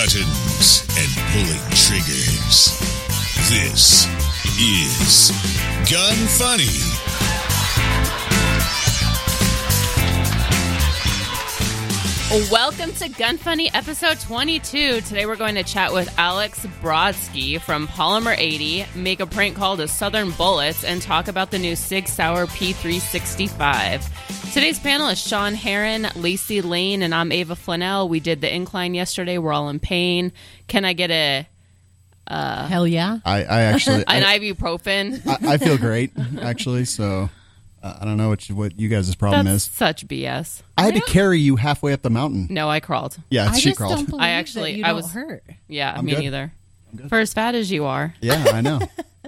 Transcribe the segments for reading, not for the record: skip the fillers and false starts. buttons and pulling triggers. This is Gun Funny. Welcome to Gun Funny episode 22. Today we're going to chat with Alex Brodsky from Polymer 80, make a prank call to Southern Bullets, and talk about the new Sig Sauer P365. Today's panel is Sean Heron, Lacey Lane, and I'm Ava Flanell. We did the incline yesterday. We're all in pain. Can I get a... hell yeah. I ibuprofen. I feel great, actually, so... I don't know what you guys' problem is. Such BS. I had to carry you halfway up the mountain. No, I crawled. Yeah, she crawled. I just don't believe that you don't hurt. Yeah, I'm me good. Neither. I'm good. For as fat as you are. Yeah, I know.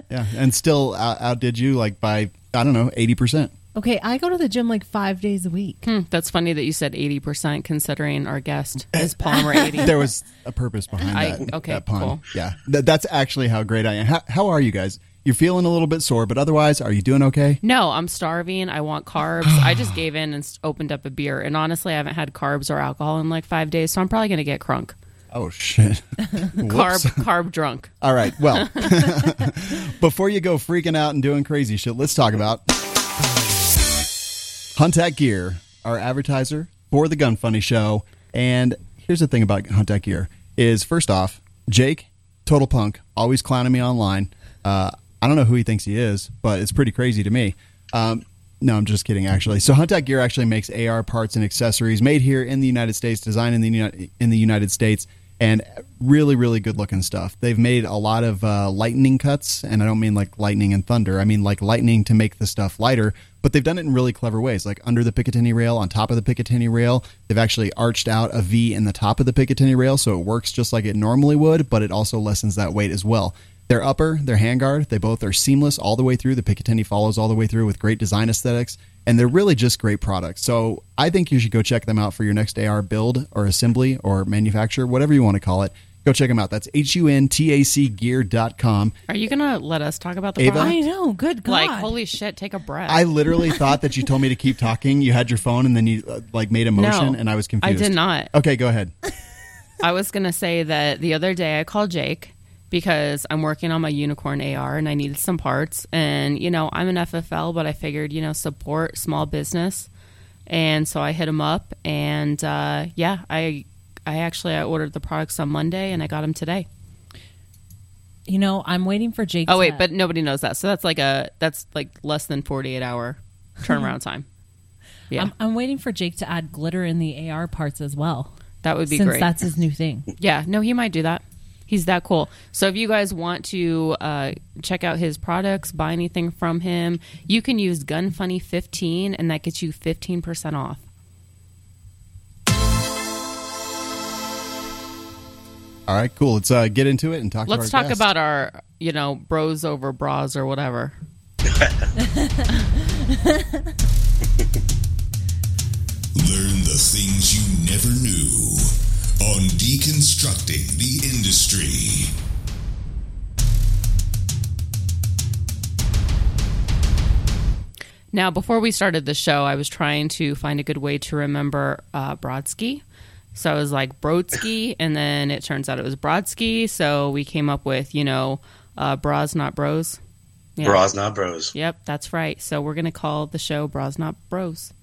Yeah, and still outdid you like by, I don't know, 80%. Okay, I go to the gym like 5 days a week. That's funny that you said 80% considering our guest is Palmer 80. There was a purpose behind that. Okay, that pun. Cool. Yeah, that's actually how great I am. How are you guys? You're feeling a little bit sore, but otherwise, are you doing okay? No, I'm starving. I want carbs. I just gave in and opened up a beer. And honestly, I haven't had carbs or alcohol in like 5 days, so I'm probably going to get crunk. Oh, shit. Carb drunk. All right. Well, before you go freaking out and doing crazy shit, let's talk about Hunt Tech Gear, our advertiser for the Gun Funny Show. And here's the thing about Hunt Tech Gear is, first off, Jake, total punk, always clowning me online. I don't know who he thinks he is, but it's pretty crazy to me. No, I'm just kidding, actually. So Hunt Tech Gear actually makes AR parts and accessories made here in the United States, designed in the United States, and really, really good-looking stuff. They've made a lot of lightning cuts, and I don't mean like lightning and thunder. I mean like lightning to make the stuff lighter, but they've done it in really clever ways, like under the Picatinny rail, on top of the Picatinny rail. They've actually arched out a V in the top of the Picatinny rail, so it works just like it normally would, but it also lessens that weight as well. Their upper, their handguard, they both are seamless all the way through. The Picatinny follows all the way through with great design aesthetics, and they're really just great products. So I think you should go check them out for your next AR build or assembly or manufacture, whatever you want to call it. Go check them out. That's HUNTACgear.com. Are you going to let us talk about the product? I know. Good God. Like, holy shit, take a breath. I literally thought that you told me to keep talking. You had your phone, and then you like made a motion, and I was confused. I did not. Okay, go ahead. I was going to say that the other day I called Jake, because I'm working on my unicorn AR and I needed some parts. And, you know, I'm an FFL, but I figured, you know, support small business. And so I hit him up. And, yeah, I ordered the products on Monday and I got them today. You know, I'm waiting for Jake. Oh, wait, but nobody knows that. So that's like less than 48 hour turnaround time. Yeah. I'm waiting for Jake to add glitter in the AR parts as well. That would be great. Since that's his new thing. Yeah. No, he might do that. He's that cool. So if you guys want to check out his products, buy anything from him, you can use GunFunny15, and that gets you 15% off. All right, cool. Let's get into it and talk about our guest. About our, you know, bros over bras or whatever. Learn the things you never knew on Deconstructing the Industry. Now, before we started the show, I was trying to find a good way to remember Brodsky. So I was like Brodsky, and then it turns out it was Brodsky. So we came up with, you know, Bras Not Bros. Yeah. Bras Not Bros. Yep, that's right. So we're going to call the show Bras Not Bros.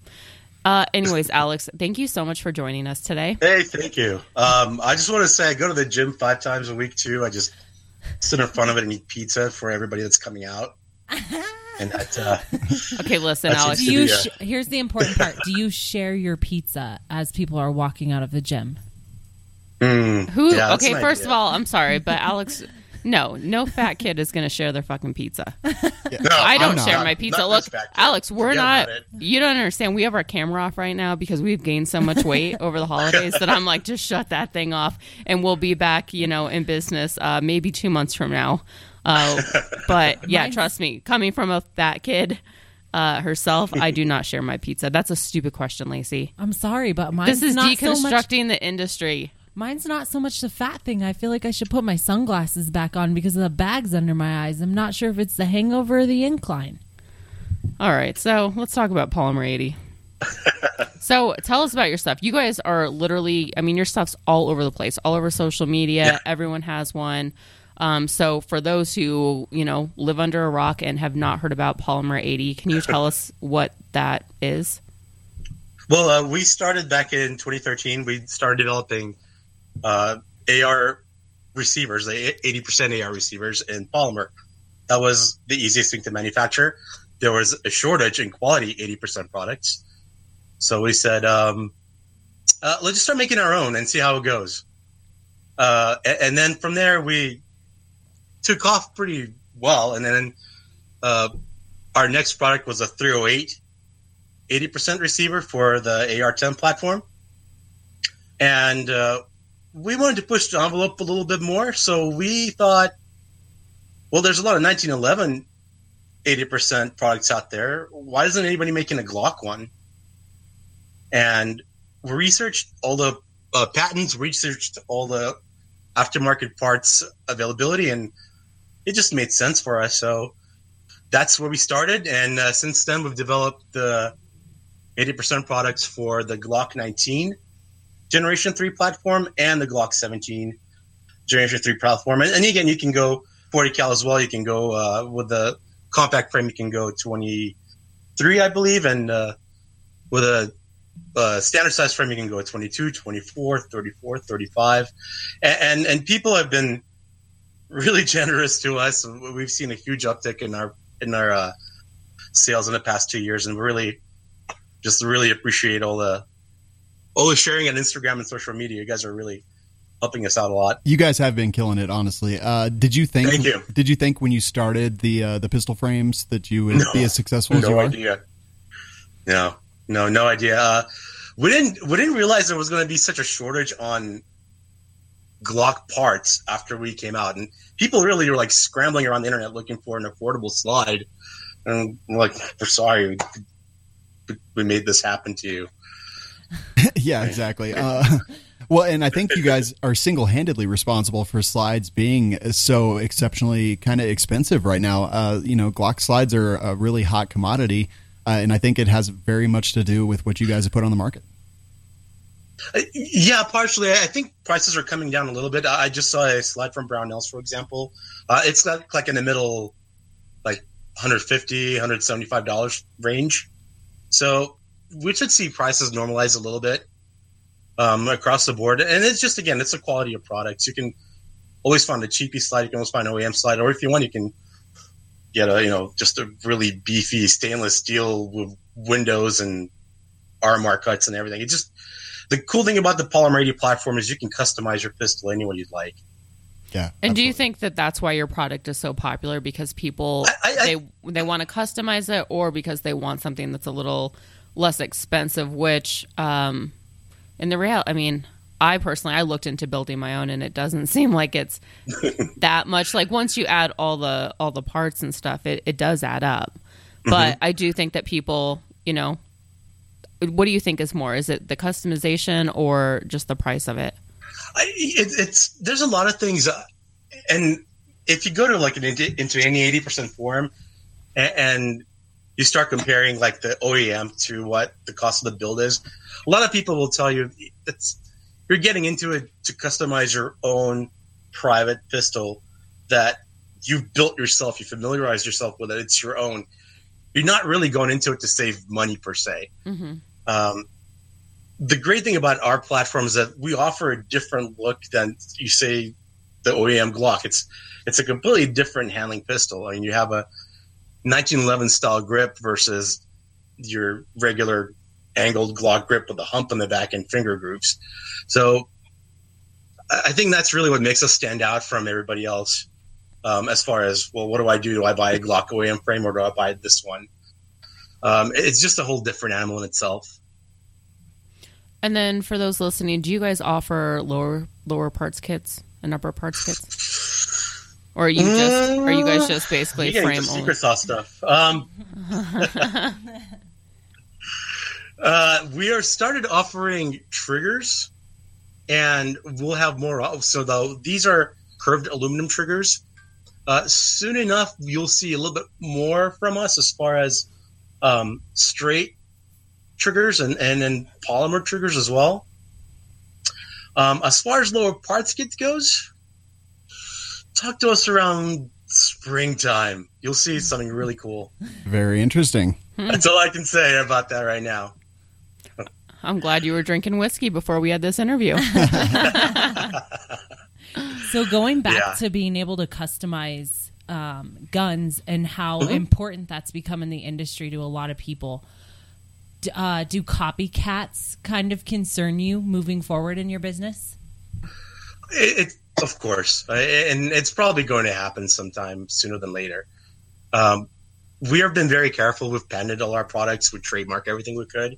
Anyways, Alex, thank you so much for joining us today. Hey, thank you. I just want to say I go to the gym 5 times a week, too. I just sit in front of it and eat pizza for everybody that's coming out. And that, okay, listen, Alex. Here's the important part. Do you share your pizza as people are walking out of the gym? Yeah, okay, first of all, I'm sorry, but Alex... No fat kid is going to share their fucking pizza. Yeah. No, I don't share my pizza. Look, Alex, we're not. You don't understand. We have our camera off right now because we've gained so much weight over the holidays that I'm like, just shut that thing off, and we'll be back, you know, in business maybe 2 months from now. But yeah, trust me, coming from a fat kid herself, I do not share my pizza. That's a stupid question, Lacey. I'm sorry, but mine's this is not deconstructing the industry. Mine's not so much the fat thing. I feel like I should put my sunglasses back on because of the bags under my eyes. I'm not sure if it's the hangover or the incline. All right, so let's talk about Polymer 80. So tell us about your stuff. You guys are literally, I mean, your stuff's all over the place, all over social media. Yeah. Everyone has one. So for those who, you know, live under a rock and have not heard about Polymer 80, can you tell us what that is? Well, we started back in 2013. We started developing AR receivers, like 80% AR receivers in polymer. That was the easiest thing to manufacture. There was a shortage in quality 80% products. So we said, let's just start making our own and see how it goes. And then from there, we took off pretty well. And then our next product was a 308 80% receiver for the AR-10 platform. And we wanted to push the envelope a little bit more. So we thought, well, there's a lot of 1911 80% products out there. Why isn't anybody making a Glock one? And we researched all the patents, researched all the aftermarket parts availability, and it just made sense for us. So that's where we started. And since then, we've developed the 80% products for the Glock 19 Generation 3 platform and the Glock 17 Generation 3 platform. And again, you can go 40 cal as well. You can go with the compact frame, you can go 23, I believe. And with a standard size frame, you can go 22, 24, 34, 35. And people have been really generous to us. We've seen a huge uptick in our sales in the past 2 years, and we really appreciate all the sharing on Instagram and social media. You guys are really helping us out a lot. You guys have been killing it, honestly. Did you think when you started the pistol frames that you would be as successful as you are? No idea. We didn't realize there was going to be such a shortage on Glock parts after we came out, and people really were like scrambling around the internet looking for an affordable slide. And we're like, we're sorry, we made this happen to you. Yeah, exactly. Well, and I think you guys are single-handedly responsible for slides being so exceptionally kind of expensive right now. Glock slides are a really hot commodity, and I think it has very much to do with what you guys have put on the market. Yeah, partially. I think prices are coming down a little bit. I just saw a slide from Brownells, for example. It's not like in the middle, like $150, $175 range. So we should see prices normalize a little bit across the board. And it's just, again, it's the quality of products. You can always find a cheapy slide. You can always find an OEM slide. Or if you want, you can get just a really beefy stainless steel with windows and RMR cuts and everything. It's just the cool thing about the Polymer 80 platform is you can customize your pistol any way you'd like. Yeah. And absolutely. Do you think that that's why your product is so popular? Because people, they want to customize it, or because they want something that's a little less expensive, which in the reality, I mean, I personally looked into building my own, and it doesn't seem like it's that much. Like once you add all the parts and stuff, it does add up. But I do think that people, what do you think is more? Is it the customization or just the price of it? There's a lot of things. And if you go to into any 80% forum and you start comparing like the OEM to what the cost of the build is, a lot of people will tell you you're getting into it to customize your own private pistol that you've built yourself. You familiarize yourself with it. It's your own. You're not really going into it to save money per se. Mm-hmm. The great thing about our platform is that we offer a different look than, you say, the OEM Glock. It's a completely different handling pistol. I mean, you have a 1911 style grip versus your regular angled Glock grip with a hump in the back and finger grooves. So I think that's really what makes us stand out from everybody else. As far as, well, what do I do? Do I buy a Glock OEM frame, or do I buy this one? It's just a whole different animal in itself. And then for those listening, do you guys offer lower parts kits and upper parts kits? Or are you guys just basically frame only? Secret sauce stuff. We are started offering triggers, and we'll have more. So these are curved aluminum triggers. Soon enough, you'll see a little bit more from us as far as straight triggers and polymer triggers as well. As far as lower parts kit goes, talk to us around springtime. You'll see something really cool. Very interesting. That's all I can say about that right now. I'm glad you were drinking whiskey before we had this interview. So going back to being able to customize guns and how important that's become in the industry to a lot of people, do copycats kind of concern you moving forward in your business? Of course. And it's probably going to happen sometime sooner than later. We have been very careful. We've patented all our products. We trademark everything we could.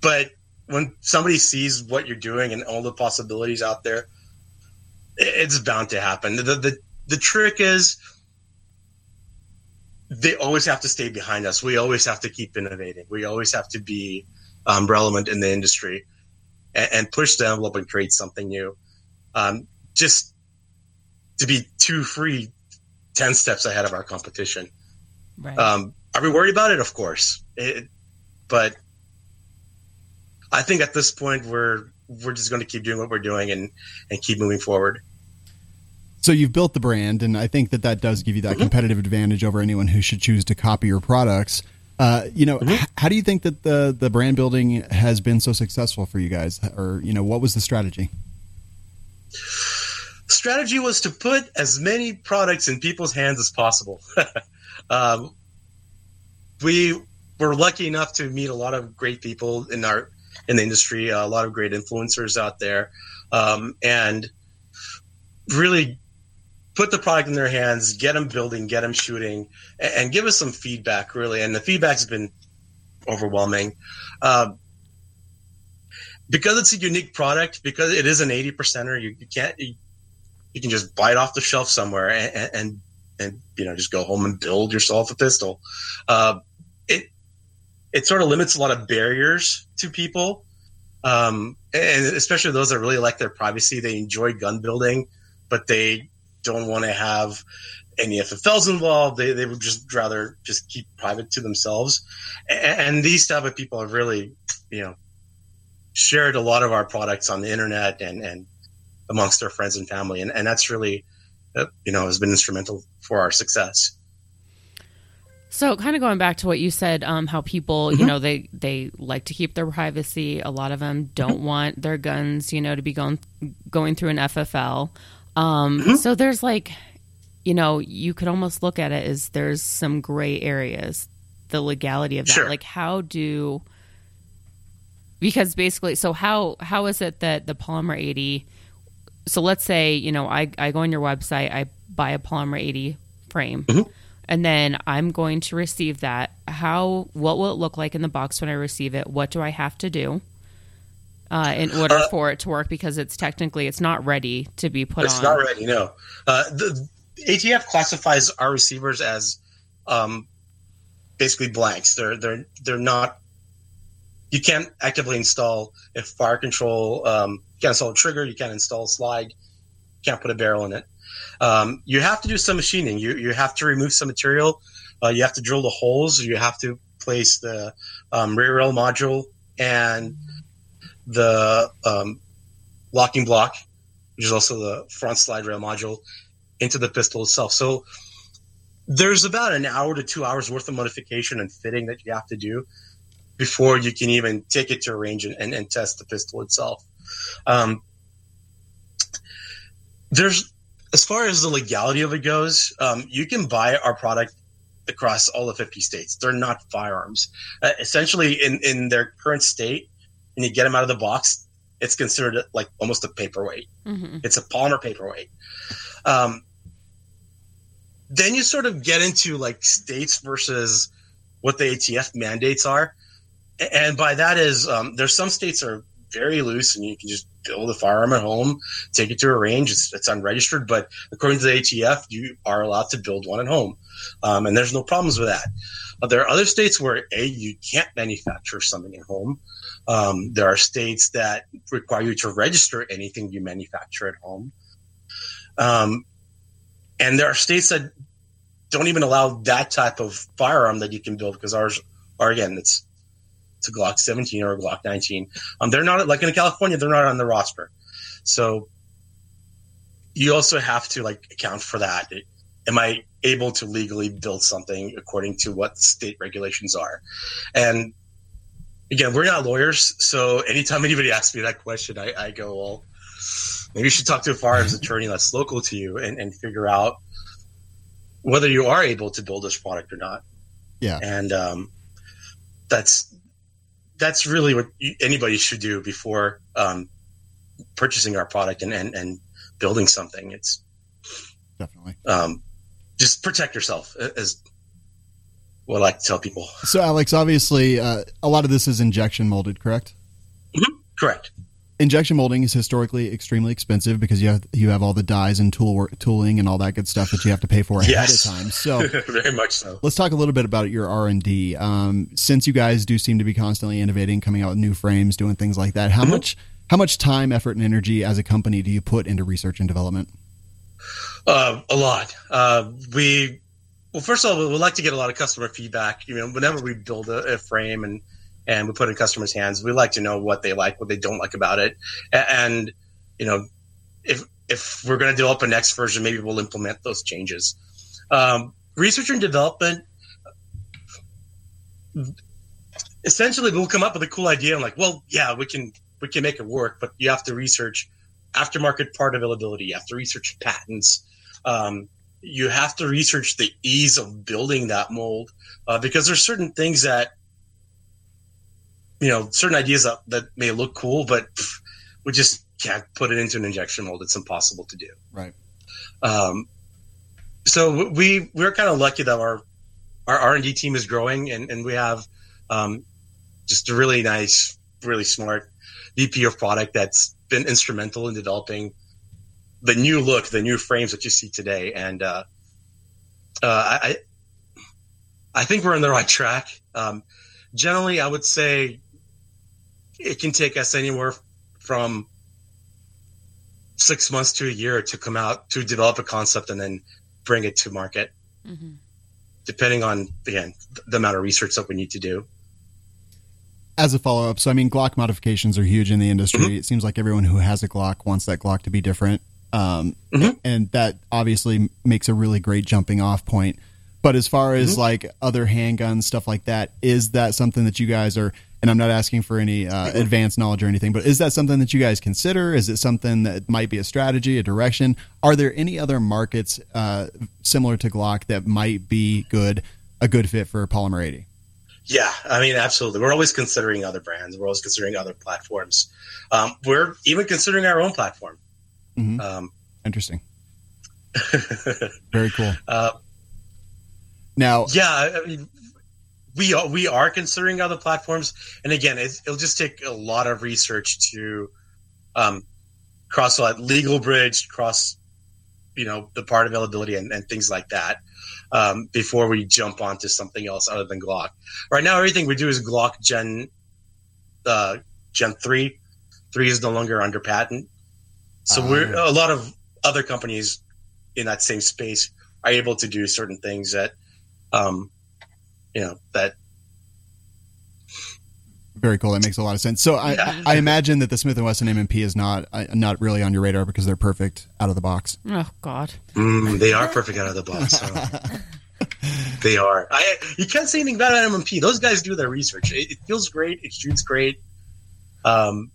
But when somebody sees what you're doing and all the possibilities out there, it's bound to happen. The trick is they always have to stay behind us. We always have to keep innovating. We always have to be relevant in the industry and push the envelope and create something new. Just to be too free, 10 steps ahead of our competition. Right. Are we worried about it? Of course. But I think at this point we're just going to keep doing what we're doing and keep moving forward. So you've built the brand, and I think that does give you that competitive advantage over anyone who should choose to copy your products. How do you think that the brand building has been so successful for you guys? Or, what was the strategy? Strategy was to put as many products in people's hands as possible. We were lucky enough to meet a lot of great people in the industry, a lot of great influencers out there, and really put the product in their hands, get them building, get them shooting, and give us some feedback, really. And the feedback's been overwhelming. Because it's a unique product, because it is an 80%er, you can just buy it off the shelf somewhere and just go home and build yourself a pistol. It sort of limits a lot of barriers to people, and especially those that really like their privacy. They enjoy gun building, but they don't want to have any FFLs involved. They would just rather just keep private to themselves. And these type of people have really, shared a lot of our products on the internet and amongst their friends and family, and that's really, has been instrumental for our success. So kind of going back to what you said, how people, they like to keep their privacy. A lot of them don't want their guns, to be going through an FFL. So there's you could almost look at it as there's some gray areas, the legality of that. Sure. How is it that the Polymer 80, so let's say, I go on your website, I buy a Polymer 80 frame. Mm-hmm. And then I'm going to receive that. What will it look like in the box when I receive it? What do I have to do in order for it to work? Because it's technically, it's not ready to be put on. It's not ready, no. The ATF classifies our receivers as basically blanks. They're not, you can't actively install a fire control, you can't install a trigger, you can't install a slide, you can't put a barrel in it. You have to do some machining. You have to remove some material. You have to drill the holes. You have to place the rear rail module and the locking block, which is also the front slide rail module, into the pistol itself. So there's about an hour to 2 hours worth of modification and fitting that you have to do before you can even take it to a range and test the pistol itself. As far as the legality of it goes, you can buy our product across all the 50 states. They're not firearms. Essentially, in their current state, when you get them out of the box, it's considered like almost a paperweight. Mm-hmm. It's a polymer paperweight. Then you sort of get into like states versus what the ATF mandates are. And by that is there's some states are very loose and you can just build a firearm at home, take it to a range. It's unregistered, but according to the ATF, you are allowed to build one at home. And there's no problems with that. There are other states where you can't manufacture something at home. There are states that require you to register anything you manufacture at home. And there are states that don't even allow that type of firearm that you can build, because ours or again, it's a Glock 17 or a Glock 19. They're not, like in California, they're not on the roster. So you also have to like account for that. Am I able to legally build something according to what the state regulations are? And again, we're not lawyers, so anytime anybody asks me that question, I go, well, maybe you should talk to a firearms attorney that's local to you and figure out whether you are able to build this product or not. Yeah. And that's really what anybody should do before purchasing our product and building something. It's definitely just protect yourself as what I like to tell people. So Alex, obviously a lot of this is injection molded, correct? Mm-hmm. Correct. Injection molding is historically extremely expensive because you have all the dies and tooling and all that good stuff that you have to pay for ahead of time. So very much so. Let's talk a little bit about your R&D. Since you guys do seem to be constantly innovating, coming out with new frames, doing things like that, how mm-hmm. how much time, effort, and energy as a company do you put into research and development? A lot. Well, first of all, we like to get a lot of customer feedback. You know, whenever we build a frame and we put it in customers' hands, we like to know what they like, what they don't like about it. And you know, if we're going to develop a next version, maybe we'll implement those changes. Research and development, essentially we'll come up with a cool idea and like, well, yeah, we can make it work, but you have to research aftermarket part availability. You have to research patents. You have to research the ease of building that mold because there's certain things that, you know, certain ideas that may look cool, but we just can't put it into an injection mold. It's impossible to do. Right. So we're kind of lucky that our R&D team is growing and we have just a really nice, really smart VP of product that's been instrumental in developing the new look, the new frames that you see today. And I think we're on the right track. Generally, I would say it can take us anywhere from 6 months to a year to come out, to develop a concept and then bring it to market, mm-hmm. depending on, again, the amount of research that we need to do. As a follow-up, so I mean, Glock modifications are huge in the industry. Mm-hmm. It seems like everyone who has a Glock wants that Glock to be different. Mm-hmm. And that obviously makes a really great jumping off point. But as far as mm-hmm. like other handguns, stuff like that, is that something that you guys are, and I'm not asking for any advanced knowledge or anything, but is that something that you guys consider? Is it something that might be a strategy, a direction? Are there any other markets similar to Glock that might be a good fit for Polymer 80? Yeah, I mean, absolutely. We're always considering other brands. We're always considering other platforms. We're even considering our own platform. Mm-hmm. Interesting. Very cool. Now, yeah, I mean, we are considering other platforms, and again, it'll just take a lot of research to cross a lot legal bridge, cross the part availability and things like that before we jump onto something else other than Glock. Right now, everything we do is Glock Gen 3. 3 is no longer under patent, so we're a lot of other companies in that same space are able to do certain things that. That very cool. That makes a lot of sense. So I imagine that the Smith & Wesson M&P is not really on your radar because they're perfect out of the box. Oh God. They are perfect out of the box. So. They are. You can't say anything bad about M&P. Those guys do their research. It feels great. It shoots great. I'm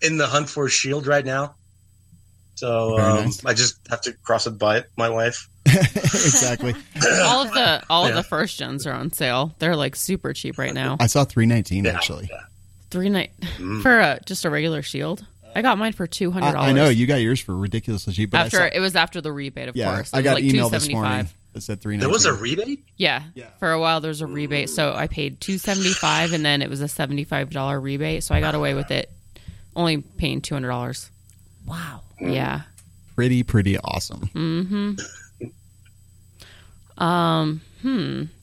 in the hunt for a shield right now. So nice. I just have to cross it by my wife. Exactly. All of the first gens are on sale. They're like super cheap right now. I saw $319 actually. Yeah. For just a regular shield. I got mine for $200. I know you got yours for ridiculously cheap. But it was after the rebate, of course. I got an email this morning that said $319. There was a rebate. Yeah. For a while there was a rebate, so I paid $275, and then it was a $75 rebate, so I got away with it, only paying $200. Wow. Yeah. Pretty awesome. Mm-hmm.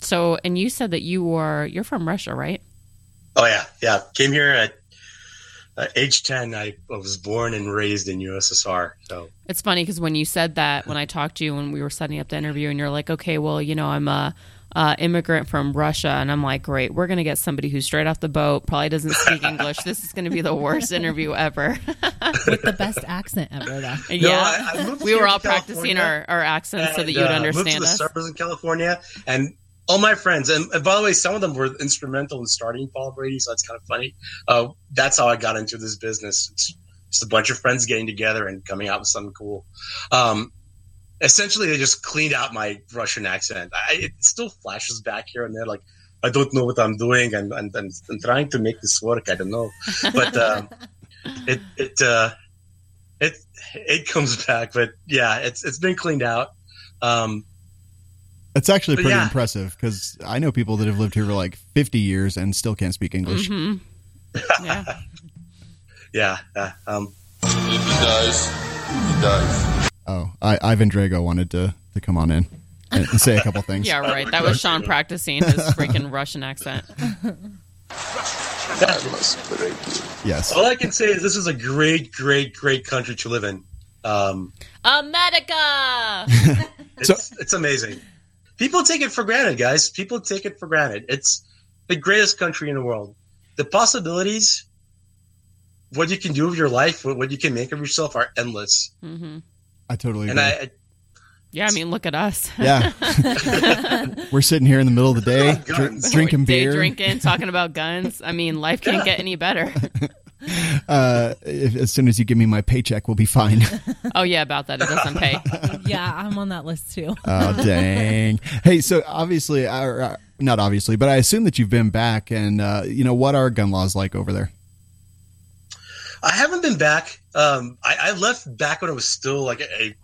So, and you said that you're from Russia, right? Oh yeah. Came here at age 10. I was born and raised in USSR. So it's funny because when you said that, when I talked to you when we were setting up the interview, and you're like, okay, well, I'm immigrant from Russia, and I'm like, great, we're gonna get somebody who's straight off the boat, probably doesn't speak English. This is gonna be the worst interview ever. With the best accent ever, though. Yeah, no, I we were all practicing our accents so that you'd understand us. I moved to the suburbs in California, and all my friends, and by the way, some of them were instrumental in starting Polymer 80, so that's kind of funny. That's how I got into this business. It's just a bunch of friends getting together and coming out with something cool. Essentially, they just cleaned out my Russian accent. It still flashes back here and there, like, I don't know what I'm doing, and I'm trying to make this work. I don't know, but it comes back. But yeah, it's been cleaned out. That's actually pretty impressive, because I know people that have lived here for like 50 years and still can't speak English. Mm-hmm. Yeah. He dies. Oh, Ivan Drago wanted to come on in and say a couple things. Yeah, right. That was Sean practicing his freaking Russian accent. That must break you. Yes. All I can say is this is a great, great, great country to live in. America! It's amazing. People take it for granted, guys. People take it for granted. It's the greatest country in the world. The possibilities, what you can do with your life, what you can make of yourself are endless. Mm-hmm. I totally agree. And I mean, look at us. Yeah. We're sitting here in the middle of the day, drinking beer. Day drinking, talking about guns. I mean, life can't get any better. As soon as you give me my paycheck, we'll be fine. Oh yeah, about that, it doesn't pay. Yeah, I'm on that list too. Oh dang. Hey, so obviously, not obviously, but I assume that you've been back, and what are gun laws like over there? I haven't been back. I left back when it was still like a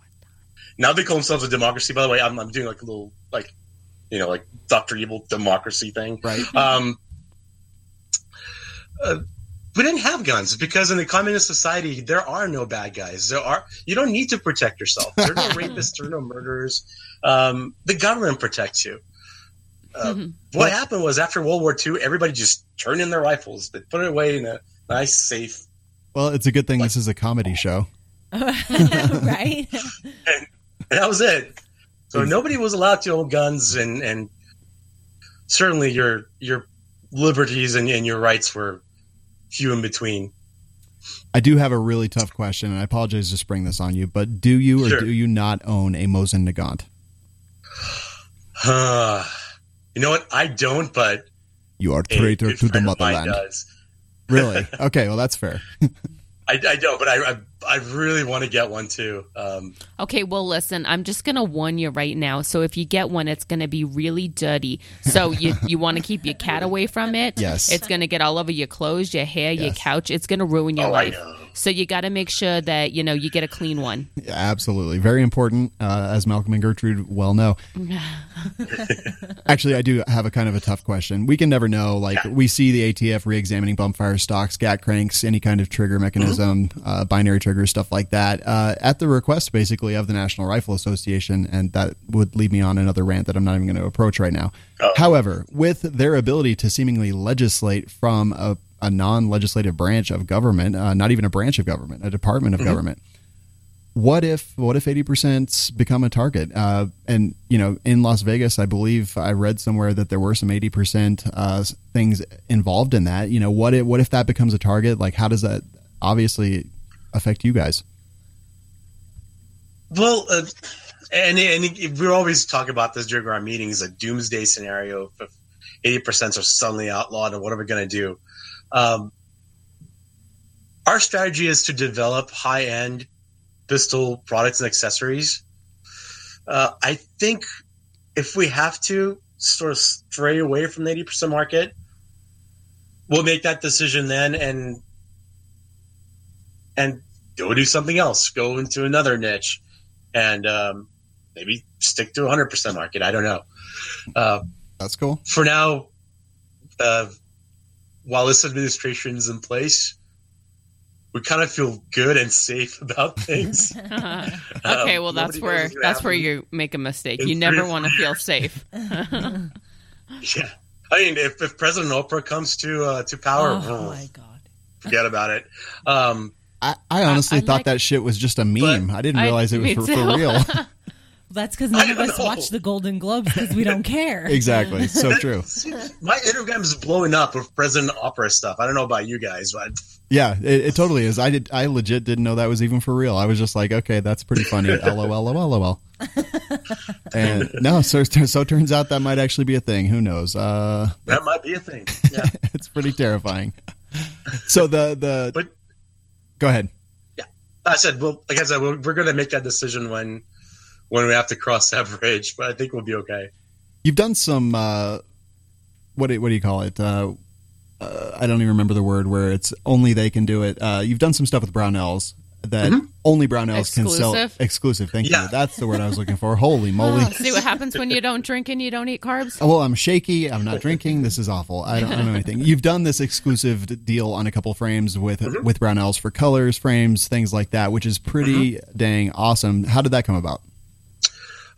now they call themselves a democracy. By the way, I'm doing like a little like Dr. Evil democracy thing, right? We didn't have guns because in the communist society, there are no bad guys. You don't need to protect yourself. There are no rapists, there are no murderers. The government protects you. What happened was after World War II, everybody just turned in their rifles. They put it away in a nice, safe. Well, it's a good thing this is a comedy show. Right? and that was it. So nobody was allowed to own guns, and certainly your liberties and your rights were few in between. I do have a really tough question, and I apologize to spring this on you, but do you or do you not own a Mosin-Nagant? You know what? I don't, but you are traitor to the motherland. Really? Okay, well that's fair. I don't, but I really want to get one too. Okay, well listen, I'm just gonna warn you right now. So if you get one, it's gonna be really dirty. So you want to keep your cat away from it. Yes. It's gonna get all over your clothes, your hair, your couch. It's gonna ruin your life. So you got to make sure that you get a clean one. Yeah, absolutely, very important, as Malcolm and Gertrude well know. Actually, I do have a kind of a tough question. We can never know. Like we see the ATF re-examining bump fire stocks, GAT cranks, any kind of trigger mechanism, binary triggers, stuff like that, at the request basically of the National Rifle Association, and that would lead me on another rant that I'm not even going to approach right now. Oh. However, with their ability to seemingly legislate from a non-legislative branch of government, not even a branch of government, a department of government. What if 80% become a target? And in Las Vegas, I believe I read somewhere that there were some 80% things involved in that. What if that becomes a target? Like, how does that obviously affect you guys? Well, and we always talk about this during our meetings, a doomsday scenario. If 80% are suddenly outlawed, and what are we going to do? Our strategy is to develop high-end pistol products and accessories. I think if we have to sort of stray away from the 80% market, we'll make that decision then and go do something else, go into another niche, and maybe stick to 100% market. I don't know. That's cool. For now, while this administration is in place, we kind of feel good and safe about things. Okay, well that's where you make a mistake. You never want to feel safe. Yeah, I mean, if President Oprah comes to power, oh my god, forget about it. I honestly thought that shit was just a meme. I didn't realize it was for real. that's because none of us watch the Golden Globes because we don't care. Exactly. So true. My Instagram is blowing up with President Opera stuff. I don't know about you guys, but yeah, it totally is. I legit didn't know that was even for real. I was just like, okay, that's pretty funny. LOL. And no, so it turns out that might actually be a thing. Who knows? That might be a thing. Yeah. It's pretty terrifying. So go ahead. Yeah. I said, well, like I said, we're going to make that decision when we have to cross that bridge, but I think we'll be okay. You've done some, what do you call it? I don't even remember the word where it's only they can do it. You've done some stuff with Brownells that only Brownells can sell. Exclusive. Thank you. That's the word I was looking for. Holy moly. Oh, see what happens when you don't drink and you don't eat carbs? Well, I'm shaky. I'm not drinking. This is awful. I don't know anything. You've done this exclusive deal on a couple frames with Brownells for colors, frames, things like that, which is pretty dang awesome. How did that come about?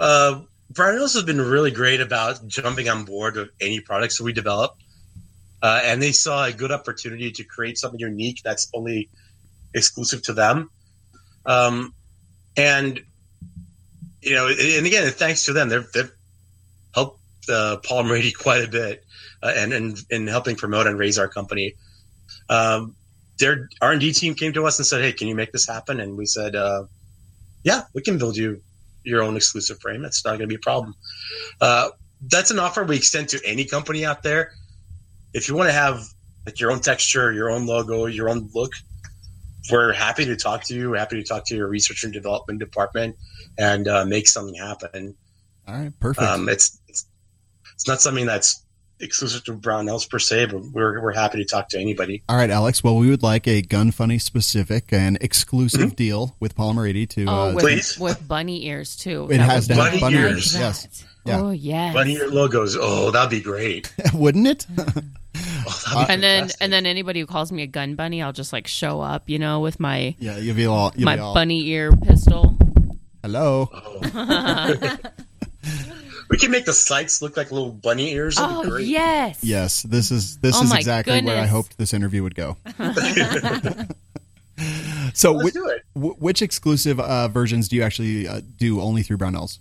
Brownells has been really great about jumping on board with any products that we develop. And they saw a good opportunity to create something unique that's only exclusive to them. And again, thanks to them, they've helped Polymer 80 quite a bit and helping promote and raise our company. Their R&D team came to us and said, hey, can you make this happen? And we said, yeah, we can build you your own exclusive frame. It's not going to be a problem. That's an offer we extend to any company out there. If you want to have like your own texture, your own logo, your own look, we're happy to talk to you. We're happy to talk to your research and development department and make something happen. All right, perfect. It's not something that's exclusive to Brownells per se, but we're happy to talk to anybody. All right, Alex. Well, we would like a Gun Funny specific and exclusive deal with Polymer 80 to please with bunny ears too. It has to have bunny ears. Yes. Yeah. Oh yeah, bunny ear logos. Oh, that'd be great, wouldn't it? And then anybody who calls me a gun bunny, I'll just like show up, you know, with my you'll be all bunny ear pistol. Hello. Oh. We can make the sights look like little bunny ears. Oh, great. Yes, yes. This is exactly where I hoped this interview would go. So, which exclusive versions do you actually do only through Brownells?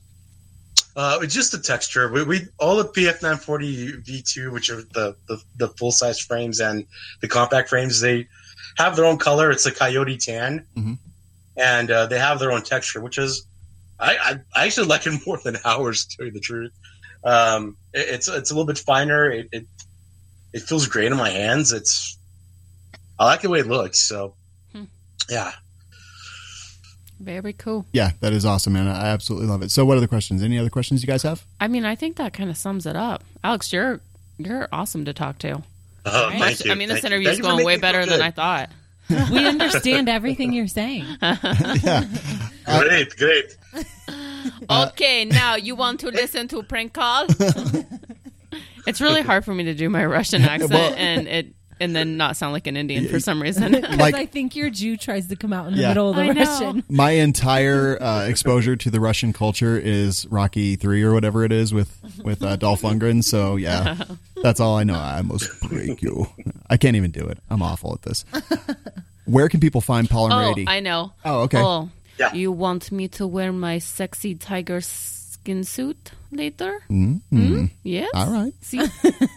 Just the texture. We all the PF940 V2, which are the full size frames and the compact frames, they have their own color. It's a coyote tan, and they have their own texture, which is I actually like it more than ours, to tell you the truth. It's a little bit finer. It feels great in my hands. I like the way it looks. So yeah. Very cool. Yeah, that is awesome, man. I absolutely love it. So what other questions? Any other questions you guys have? I mean, I think that kind of sums it up. Alex, you're awesome to talk to. Oh, right? Thank you. I mean, this interview is going way better than I thought. We understand everything you're saying. Yeah. Great. Okay, now you want to listen to Prank Call? It's really hard for me to do my Russian accent, and then not sound like an Indian for some reason. Because I think your Jew tries to come out in the middle of the Russian. My entire exposure to the Russian culture is Rocky 3 or whatever it is with Dolph Lundgren. So, yeah, that's all I know. I must break you. I can't even do it. I'm awful at this. Where can people find Polymer 80? Oh, I know. Oh, okay. Oh, yeah. You want me to wear my sexy tiger skin suit later? Yes. All right. See?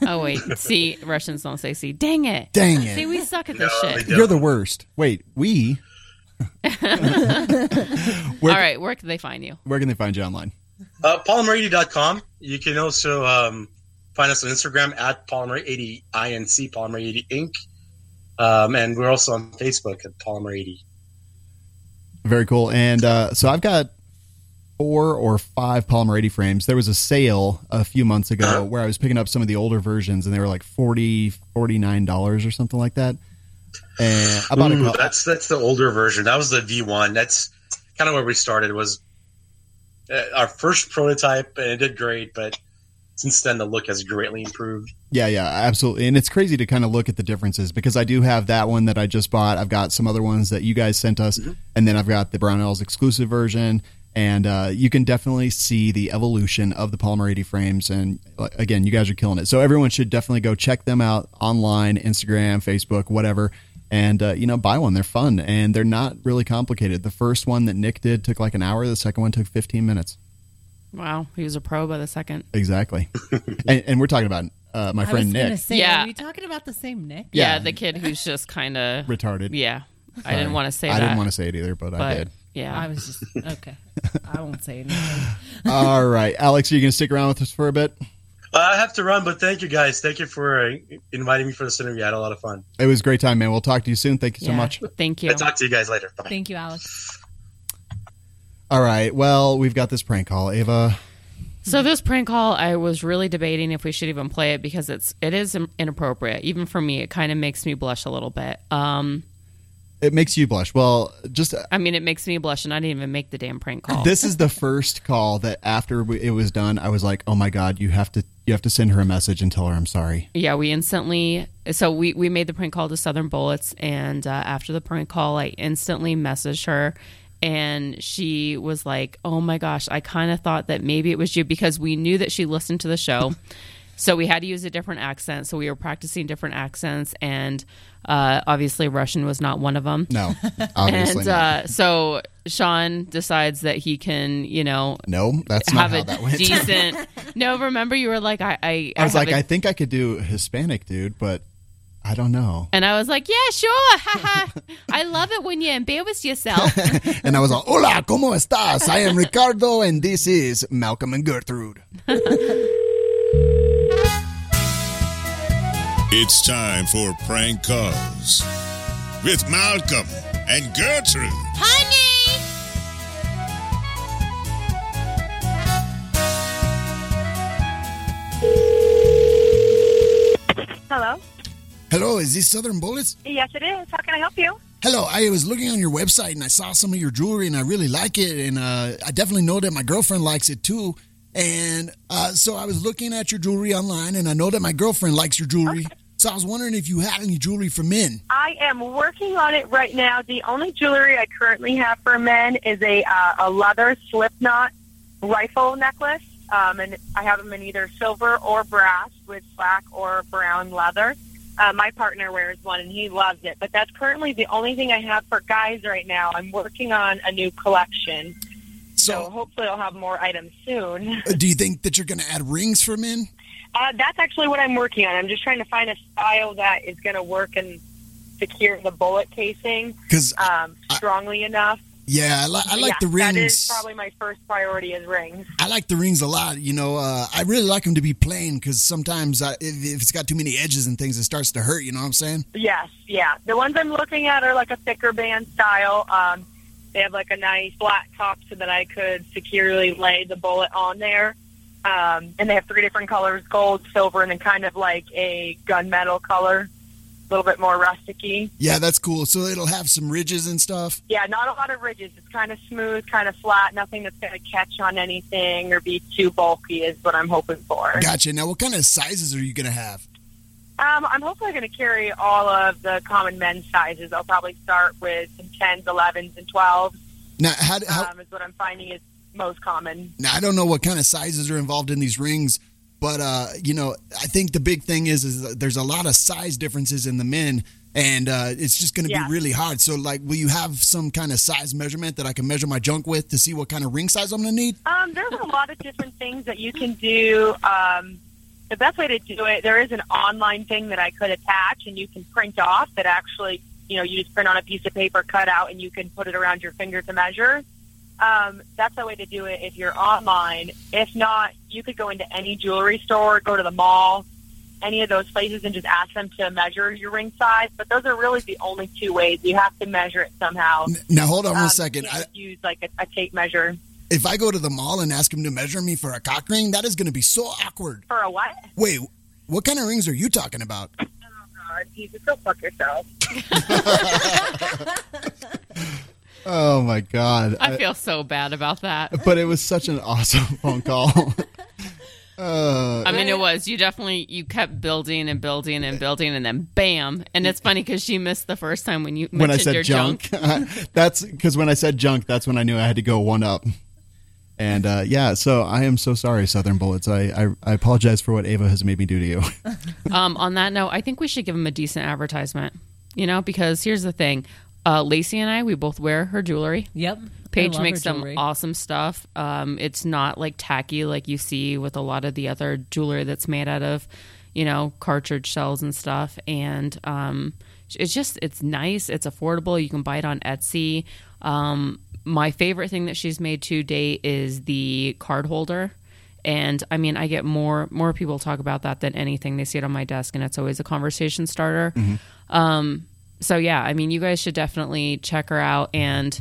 Oh, wait. See, Russians don't say see. Dang it. See, we suck at this shit. You're the worst. Wait, we? Where can they find you? Where can they find you online? Polymer80.com. You can also find us on Instagram at Polymer80 INC, Polymer80 Inc. And we're also on Facebook at Polymer80. Very cool. And so I've got 4 or 5 Polymer 80 frames. There was a sale a few months ago where I was picking up some of the older versions, and they were like $49 or something like that. And I bought that's the older version. That was the V1. That's kind of where we started. Was our first prototype, and it did great, but since then the look has greatly improved. Yeah, absolutely. And it's crazy to kind of look at the differences, because I do have that one that I just bought. I've got some other ones that you guys sent us, and then I've got the Brownells exclusive version. And you can definitely see the evolution of the Polymer 80 frames. And again, you guys are killing it. So everyone should definitely go check them out online, Instagram, Facebook, whatever. And, buy one. They're fun. And they're not really complicated. The first one that Nick did took like an hour. The second one took 15 minutes. Wow, he was a pro by the second. Exactly. and we're talking about my friend Nick. Say, yeah. Are we talking about the same Nick? Yeah, the kid who's just kind of... retarded. Yeah. Sorry. I didn't want to say it either, but I did. Yeah. I was just... Okay. I won't say anything. All right. Alex, are you going to stick around with us for a bit? I have to run, but thank you, guys. Thank you for inviting me for this interview. I had a lot of fun. It was a great time, man. We'll talk to you soon. Thank you so much. Thank you. I'll talk to you guys later. Bye. Thank you, Alex. All right. Well, we've got this prank call, Ava. So this prank call, I was really debating if we should even play it because it is inappropriate. Even for me, it kind of makes me blush a little bit. It makes you blush. Well, it makes me blush, and I didn't even make the damn prank call. This is the first call that after it was done, I was like, oh my God, you have to send her a message and tell her I'm sorry. Yeah, we instantly... So we made the prank call to Southern Bullets, and after the prank call, I instantly messaged her. And she was like, oh my gosh, I kind of thought that maybe it was you, because we knew that she listened to the show. So we had to use a different accent. So we were practicing different accents. And obviously Russian was not one of them. No, obviously not. So Sean decides that he can, No, that's not how that went. Decent. No, remember you were like, I was like, I think I could do Hispanic, dude, but I don't know. And I was like, yeah, sure. I love it when you embarrass yourself. And I was like, hola, ¿cómo estás? I am Ricardo, and this is Malcolm and Gertrude. It's time for Prank Calls with Malcolm and Gertrude. Honey! Hello? Hello, is this Southern Bullets? Yes, it is. How can I help you? Hello, I was looking on your website and I saw some of your jewelry and I really like it. And I definitely know that my girlfriend likes it too. And so I was looking at your jewelry online and I know that my girlfriend likes your jewelry. Okay. So I was wondering if you had any jewelry for men. I am working on it right now. The only jewelry I currently have for men is a leather slipknot rifle necklace. And I have them in either silver or brass with black or brown leather. My partner wears one, and he loves it. But that's currently the only thing I have for guys right now. I'm working on a new collection. So hopefully I'll have more items soon. Do you think that you're going to add rings for men? That's actually what I'm working on. I'm just trying to find a style that is going to work and secure the bullet casing strongly enough. Yeah, I like the rings. That is probably my first priority is rings. I like the rings a lot. I really like them to be plain because sometimes if it's got too many edges and things, it starts to hurt. You know what I'm saying? Yes, yeah. The ones I'm looking at are like a thicker band style. They have like a nice flat top so that I could securely lay the bullet on there. And they have three different colors, gold, silver, and then kind of like a gunmetal color. A little bit more rustic-y. Yeah, that's cool. So it'll have some ridges and stuff? Yeah, not a lot of ridges. It's kind of smooth, kind of flat, nothing that's going to catch on anything or be too bulky is what I'm hoping for. Gotcha. Now, what kind of sizes are you going to have? I'm hopefully going to carry all of the common men's sizes. I'll probably start with some 10s, 11s, and 12s. Now, is what I'm finding is most common. Now, I don't know what kind of sizes are involved in these rings, but, I think the big thing is there's a lot of size differences in the men, and it's just going to be really hard. So, will you have some kind of size measurement that I can measure my junk with to see what kind of ring size I'm going to need? There's a lot of different things that you can do. The best way to do it, there is an online thing that I could attach, and you can print off that actually, you just print on a piece of paper, cut out, and you can put it around your finger to measure. That's the way to do it if you're online. If not, you could go into any jewelry store, go to the mall, any of those places, and just ask them to measure your ring size. But those are really the only two ways. You have to measure it somehow. Now, hold on one second. You can't use like a tape measure. If I go to the mall and ask them to measure me for a cock ring, that is going to be so awkward. For a what? Wait, what kind of rings are you talking about? Oh, God. You just go fuck yourself. Oh, my God. I feel so bad about that. But it was such an awesome phone call. It was. You kept building and building and building, and then bam. And it's funny because she missed the first time when you mentioned when I said your junk. That's because when I said junk, that's when I knew I had to go one up. And, so I am so sorry, Southern Bullets. I apologize for what Ava has made me do to you. On that note, I think we should give him a decent advertisement, because here's the thing. Lacey and I, we both wear her jewelry. Yep. Paige makes some awesome stuff. It's not like tacky like you see with a lot of the other jewelry that's made out of, you know, cartridge shells and stuff. And it's just, it's nice. It's affordable. You can buy it on Etsy. My favorite thing that she's made to date is the card holder. And I mean, I get more people talk about that than anything. They see it on my desk and it's always a conversation starter. Mm-hmm. So yeah, I mean, you guys should definitely check her out. And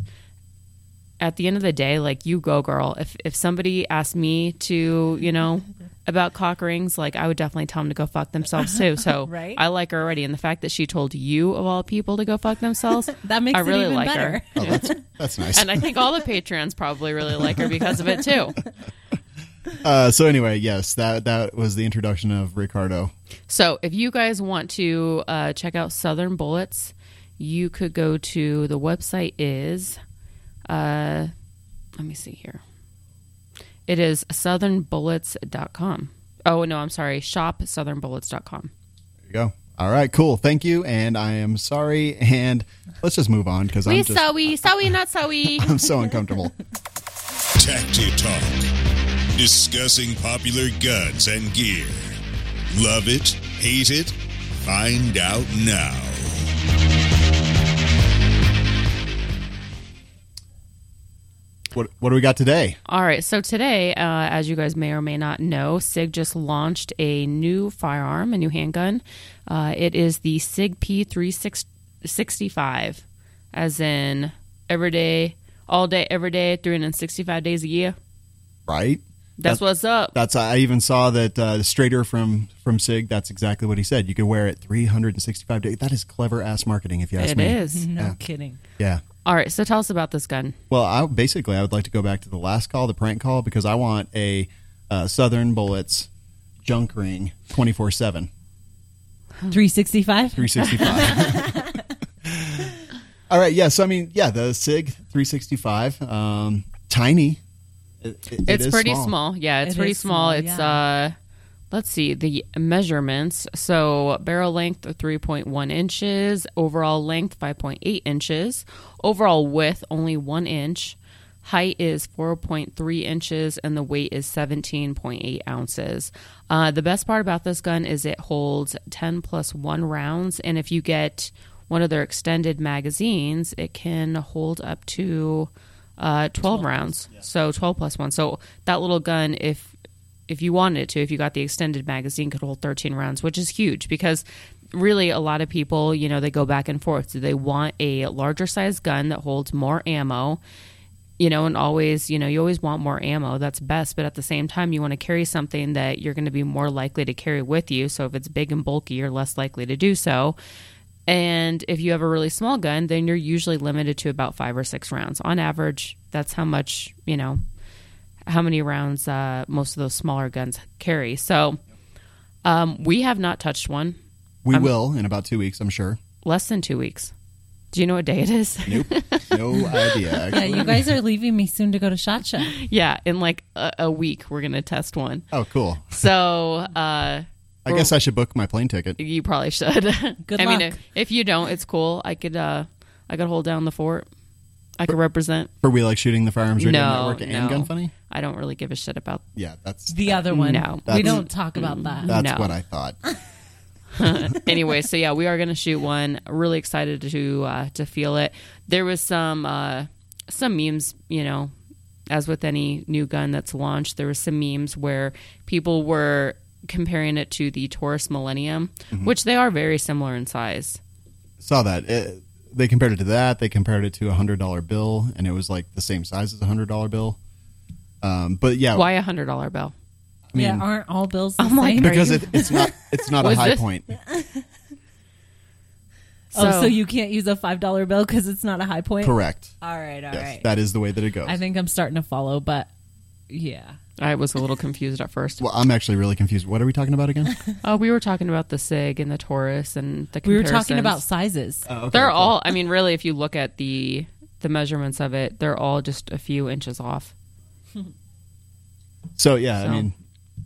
at the end of the day, like, you go, girl. If somebody asked me to, you know, about cock rings, like, I would definitely tell them to go fuck themselves too. So right? I like her already, and the fact that she told you of all people to go fuck themselves, that makes I really it even like better. Her. Oh, that's nice. And I think all the Patreons probably really like her because of it too. So anyway, yes, that was the introduction of Ricardo. So if you guys want to check out Southern Bullets, you could go to the website is. Let me see here. It is southernbullets.com. Oh, no, I'm sorry. Shop southernbullets.com. There you go. All right, cool. Thank you. And I am sorry. And let's just move on because I'm just... sorry, not sorry. I'm so uncomfortable. Tacti Talk. Discussing popular guns and gear. Love it? Hate it? Find out now. What do we got today? All right. So today, as you guys may or may not know, Sig just launched a new firearm, a new handgun. It is the Sig P365, as in every day, all day, every day, 365 days a year. Right. That's what's up. That's I even saw that the Strader from Sig, that's exactly what he said. You could wear it 365 days. That is clever-ass marketing, if you ask me. It is. No kidding. Yeah. All right, so tell us about this gun. Well, I would like to go back to the last call, the prank call, because I want a Southern Bullets junk ring 24/7. 365? 365. All right, yeah, so I mean, yeah, the Sig 365, tiny. It's pretty small. Yeah, it's pretty small. It's, yeah. Let's see, the measurements. So barrel length, 3.1 inches. Overall length, 5.8 inches. Overall width, only 1 inch. Height is 4.3 inches, and the weight is 17.8 ounces. The best part about this gun is it holds 10 plus 1 rounds, and if you get one of their extended magazines, it can hold up to 12 rounds. Yeah. So 12 plus 1. So that little gun, if you wanted it to, if you got the extended magazine, could hold 13 rounds, which is huge because really a lot of people, you know, they go back and forth. Do they want a larger size gun that holds more ammo, you know, and always, you know, you always want more ammo. That's best. But at the same time, you want to carry something that you're going to be more likely to carry with you. So if it's big and bulky, you're less likely to do so. And if you have a really small gun, then you're usually limited to about 5 or 6 rounds. On average, that's how much, you know, how many rounds most of those smaller guns carry. So we have not touched one. We will in about 2 weeks, I'm sure. Less than 2 weeks. Do you know what day it is? Nope. No idea, actually. Yeah, you guys are leaving me soon to go to SHOT Show. Yeah, in like a week, we're going to test one. Oh, cool. So... I guess I should book my plane ticket. You probably should. Good luck. I mean, if you don't, it's cool. I could hold down the fort. I could represent. For We Like Shooting, the Firearms Radio Network and Gun Funny? I don't really give a shit about that's the other one. No. We don't talk about that. That's what I thought. Anyway, so yeah, we are going to shoot one. Really excited to feel it. There was some memes, you know, as with any new gun that's launched, there were some memes where people were comparing it to the Taurus Millennium, mm-hmm. which they are very similar in size. Saw that. They compared it to that. They compared it to $100 bill, and it was like the same size as $100 bill. But yeah, why $100 bill? I mean, yeah, aren't all bills the same? Because it's not a high point. So you can't use a $5 bill because it's not a high point. Correct. All right. That is the way that it goes. I think I'm starting to follow, but yeah. I was a little confused at first. Well, I'm actually really confused. What are we talking about again? Oh, we were talking about the Sig and the Taurus and the comparisons. We were talking about sizes. Oh, okay, they're cool. All, I mean, really, if you look at the measurements of it, they're all just a few inches off. So, yeah, I mean,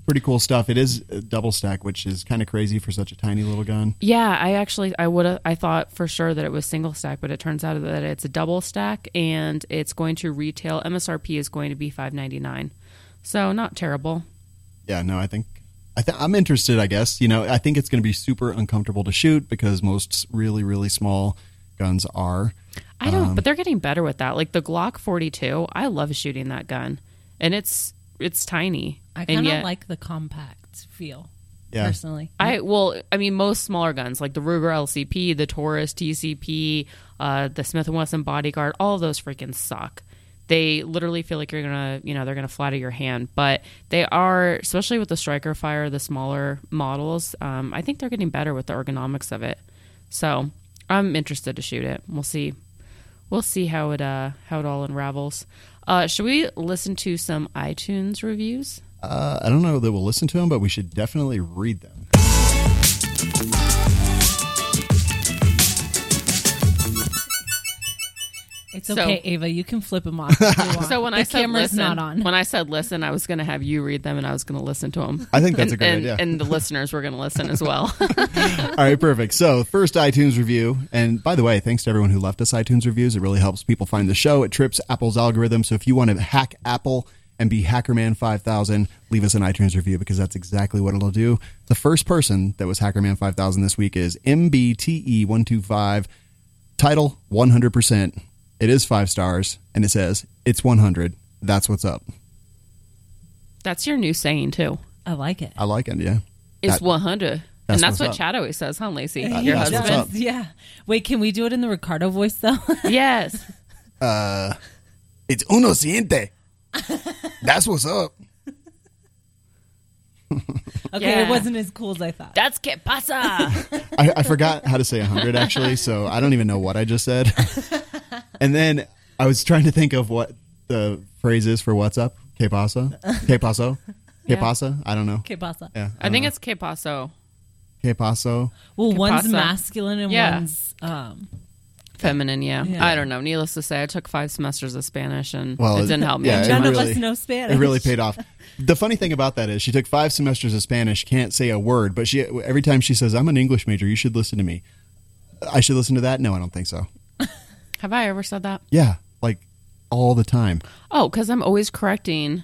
pretty cool stuff. It is a double stack, which is kind of crazy for such a tiny little gun. Yeah, I thought for sure that it was single stack, but it turns out that it's a double stack, and it's going to retail. MSRP is going to be $599, so not terrible. Yeah, no, I'm interested, I guess. You know, I think it's going to be super uncomfortable to shoot because most really, really small guns are. I don't, but they're getting better with that. Like the Glock 42, I love shooting that gun, and it's tiny. I kind of like the compact feel, personally. I mean, most smaller guns like the Ruger LCP, the Taurus TCP, the Smith & Wesson Bodyguard, all of those freaking suck. They literally feel like they're going to fly to your hand. But they are, especially with the Striker Fire, the smaller models, I think they're getting better with the ergonomics of it. So I'm interested to shoot it. We'll see how it all unravels. Should we listen to some iTunes reviews? I don't know that we'll listen to them, but we should definitely read them. It's okay, Ava. You can flip them off if you want. So when I said listen, not on. When I said listen, I was going to have you read them, and I was going to listen to them. I think that's a good idea. And the listeners were going to listen as well. All right, perfect. So first iTunes review. And by the way, thanks to everyone who left us iTunes reviews. It really helps people find the show. It trips Apple's algorithm. So if you want to hack Apple and be Hackerman 5000, leave us an iTunes review because that's exactly what it'll do. The first person that was Hackerman 5000 this week is MBTE125. Title, 100%. It is 5 stars, and it says, it's 100. That's what's up. That's your new saying, too. I like it, yeah. It's 100. And that's what Chad always says, huh, Lacey? Your husband? Yeah. Wait, can we do it in the Ricardo voice, though? Yes. It's uno siente. That's what's up. Okay, yeah. It wasn't as cool as I thought. That's que pasa. I forgot how to say 100, actually, so I don't even know what I just said. And then I was trying to think of what the phrase is for what's up. Que pasa? Que paso? Que pasa? I don't know. Que pasa. Yeah, I think it's que paso. Que paso? Well, que one's pasa. Masculine and one's... feminine, yeah. I don't know. Needless to say, I took 5 semesters of Spanish, and it didn't help me. Yeah, none of us know Spanish. It really paid off. The funny thing about that is she took 5 semesters of Spanish, can't say a word, but every time she says, I'm an English major, you should listen to me. I should listen to that? No, I don't think so. Have I ever said that? Yeah, like all the time. Oh, because I'm always correcting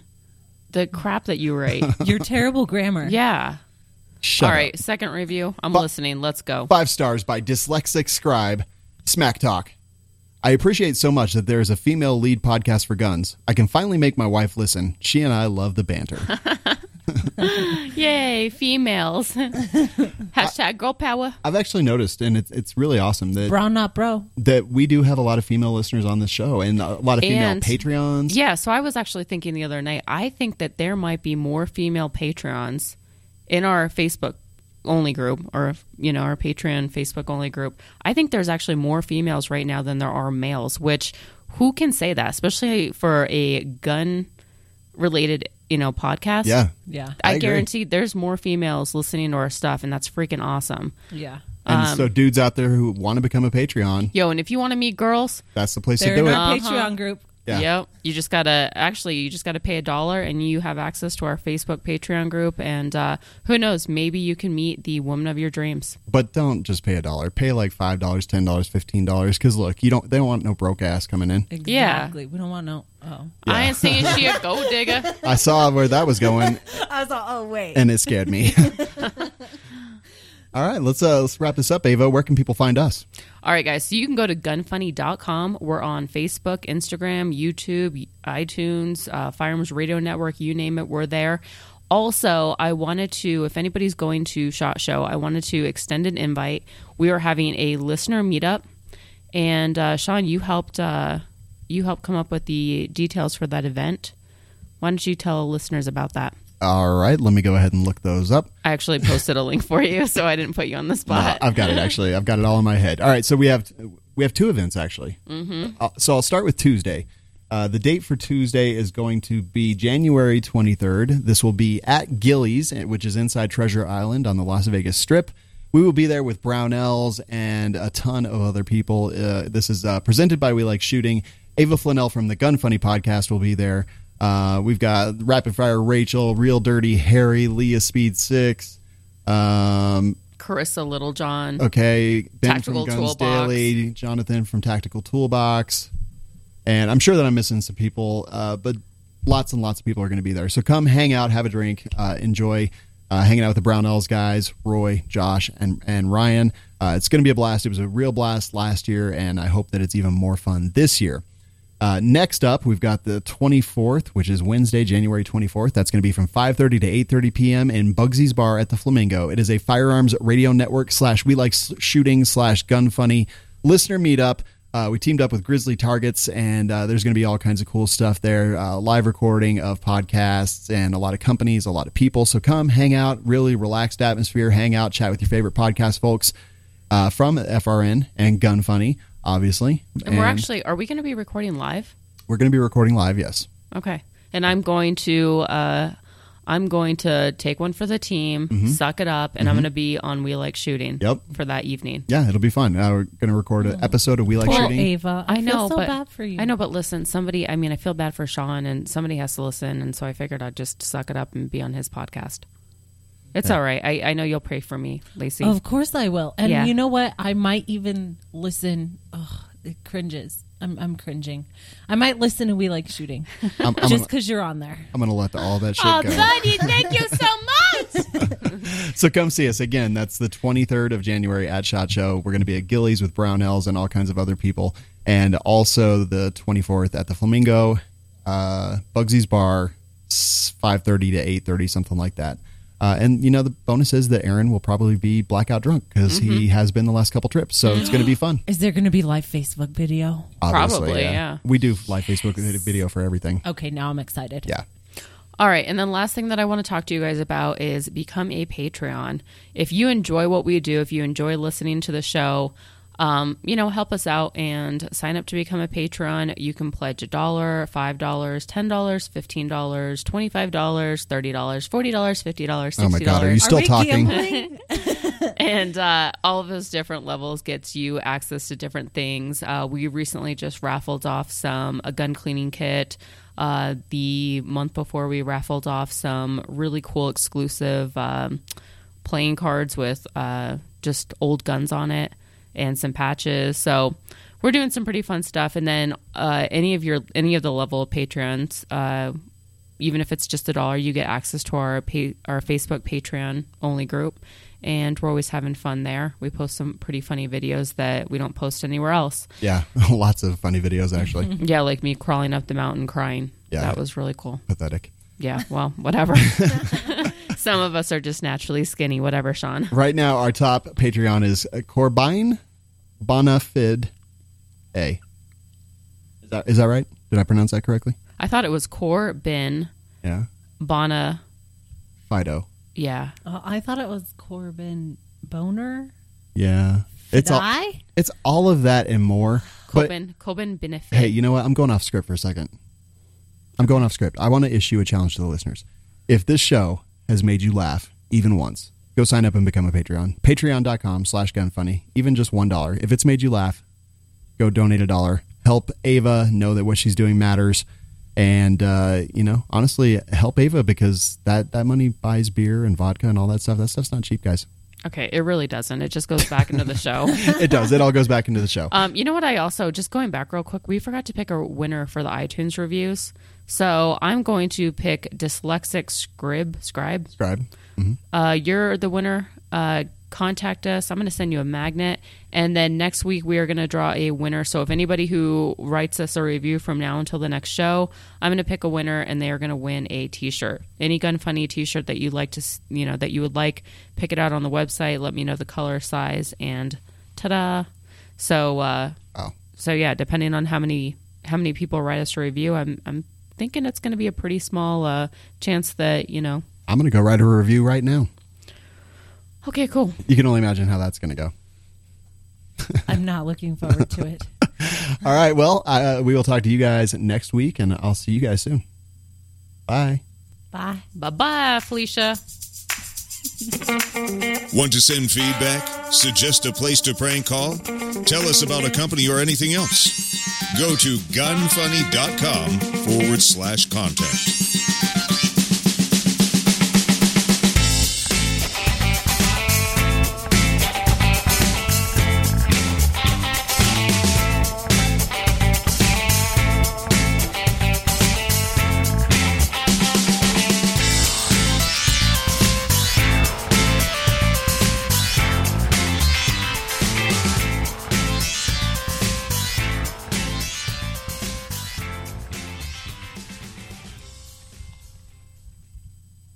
the crap that you write. Your terrible grammar. Yeah. All right, up. Second review. I'm listening. Let's go. 5 stars by Dyslexic Scribe. Smack Talk. I appreciate so much that there is a female lead podcast for guns. I can finally make my wife listen. She and I love the banter. Yay, females. Hashtag girl power. I've actually noticed, and it's really awesome that Brown Not Bro, that we do have a lot of female listeners on this show and a lot of female Patreons. Yeah, so I was actually thinking the other night, I think that there might be more female Patreons in our Facebook only group, or our Patreon Facebook only group. I think there's actually more females right now than there are males, which who can say that, especially for a gun related podcast. Yeah I guarantee agree. There's more females listening to our stuff, and that's freaking awesome. Yeah. And so dudes out there who want to become a Patreon, and if you want to meet girls, that's the place to do it. Patreon group. Yeah. Yep. You just gotta pay $1, and you have access to our Facebook Patreon group. And who knows, maybe you can meet the woman of your dreams. But don't just pay $1. Pay like $5, $10, $15. Because look, they don't want no broke ass coming in. Exactly. Yeah. We don't want no. Oh, yeah. I ain't saying she a gold digger. I saw where that was going. I was like, oh wait, and it scared me. All right, let's wrap this up, Ava. Where can people find us? All right, guys, so you can go to gunfunny.com. We're on Facebook, Instagram, YouTube, iTunes, Firearms Radio Network, you name it, we're there. Also, I wanted to, if anybody's going to SHOT Show, I wanted to extend an invite. We are having a listener meetup, and Sean, you helped come up with the details for that event. Why don't you tell listeners about that? All right, let me go ahead and look those up. I actually posted a link for you, so I didn't put you on the spot. No, I've got it, actually. I've got it all in my head. All right, so we have 2 events, actually. Mm-hmm. So I'll start with Tuesday. The date for Tuesday is going to be January 23rd. This will be at Gillies, which is inside Treasure Island on the Las Vegas Strip. We will be there with Brownells and a ton of other people. This is presented by We Like Shooting. Ava Flanell from the Gun Funny podcast will be there. We've got Rapid Fire Rachel, Real Dirty Harry, Leah Speed 6, Carissa Littlejohn. Okay. Ben Tactical from Guns Daily, Jonathan from Tactical Toolbox. And I'm sure that I'm missing some people, but lots and lots of people are going to be there. So come hang out, have a drink, enjoy hanging out with the Brownells guys, Roy, Josh, and Ryan. It's going to be a blast. It was a real blast last year, and I hope that it's even more fun this year. Next up, we've got the 24th, which is Wednesday, January 24th. That's going to be from 5:30 to 8:30 p.m. in Bugsy's Bar at the Flamingo. It is a Firearms Radio Network / We Like Shooting / Gun Funny listener meetup. We teamed up with Grizzly Targets, and there's going to be all kinds of cool stuff there. Live recording of podcasts and a lot of companies, a lot of people. So come hang out, really relaxed atmosphere, hang out, chat with your favorite podcast folks from FRN and Gun Funny, obviously. And we're actually, are we going to be recording live? We're going to be recording live, yes. Okay. And I'm going to take one for the team, suck it up, and I'm going to be on We Like Shooting for that evening. Yeah, it'll be fun. We're going to record an episode of We Like Shooting. Ava, I feel so bad for you. I know, but listen, I feel bad for Sean, and somebody has to listen, and so I figured I'd just suck it up and be on his podcast. It's all right. I know you'll pray for me, Lacey. Of course I will. And you know what? I might even listen. Oh, it cringes. I'm cringing. I might listen to We Like Shooting just because you're on there. I'm going to let all that shit go. Oh, buddy, thank you so much. So come see us. Again, that's the 23rd of January at SHOT Show. We're going to be at Gillies with Brownells and all kinds of other people. And also the 24th at the Flamingo, Bugsy's Bar, 5:30 to 8:30, something like that. And, you know, the bonus is that Aaron will probably be blackout drunk because he has been the last couple trips. So it's going to be fun. Is there going to be live Facebook video? Obviously, probably, yeah. We do live Facebook video for everything. Okay, now I'm excited. Yeah. All right. And then last thing that I want to talk to you guys about is become a Patreon. If you enjoy what we do, if you enjoy listening to the show, help us out and sign up to become a patron. You can pledge $1, $5, $10, $15, $25, $30, $40, $50, $60. Oh my God, are you still talking? And all of those different levels gets you access to different things. We recently just raffled off a gun cleaning kit. The month before, we raffled off some really cool exclusive playing cards with just old guns on it. And some patches. So we're doing some pretty fun stuff. And then any of the level of patrons, even if it's just $1, you get access to our Facebook Patreon only group, and we're always having fun there. We post some pretty funny videos that we don't post anywhere else. Yeah, lots of funny videos actually. Yeah, like me crawling up the mountain crying. Yeah, that was really cool. Pathetic. Yeah, well, whatever. Some of us are just naturally skinny, whatever, Sean. Right now, our top Patreon is Corbine Bonafide A. Is that right? Did I pronounce that correctly? I thought it was Corbin. Yeah. Bona. Fido. Yeah. I thought it was Corbin Boner. Yeah. It's all of that and more. Corbin Benefit. Hey, you know what? I'm going off script for a second. I want to issue a challenge to the listeners. If this show has made you laugh even once, go sign up and become a Patreon. Patreon.com / gunfunny. Even just $1. If it's made you laugh, go donate $1. Help Ava know that what she's doing matters. And, honestly, help Ava because that money buys beer and vodka and all that stuff. That stuff's not cheap, guys. Okay, it really doesn't. It just goes back into the show. It does. It all goes back into the show. You know what? I also, just going back real quick, we forgot to pick a winner for the iTunes reviews. So I'm going to pick Dyslexic Scribe. Scribe. Mm-hmm. You're the winner. Contact us. I'm going to send you a magnet. And then next week we are going to draw a winner. So if anybody who writes us a review from now until the next show, I'm going to pick a winner and they are going to win a t-shirt. Any Gun Funny t-shirt that you'd like to, that you would like, pick it out on the website. Let me know the color, size, and ta-da. So, So yeah, depending on how many people write us a review, I'm thinking it's going to be a pretty small chance that, I'm going to go write a review right now. Okay, cool. You can only imagine how that's going to go. I'm not looking forward to it. All right. Well, we will talk to you guys next week, and I'll see you guys soon. Bye. Bye. Bye-bye, Felicia. Want to send feedback? Suggest a place to prank call? Tell us about a company or anything else? Go to gunfunny.com/contact.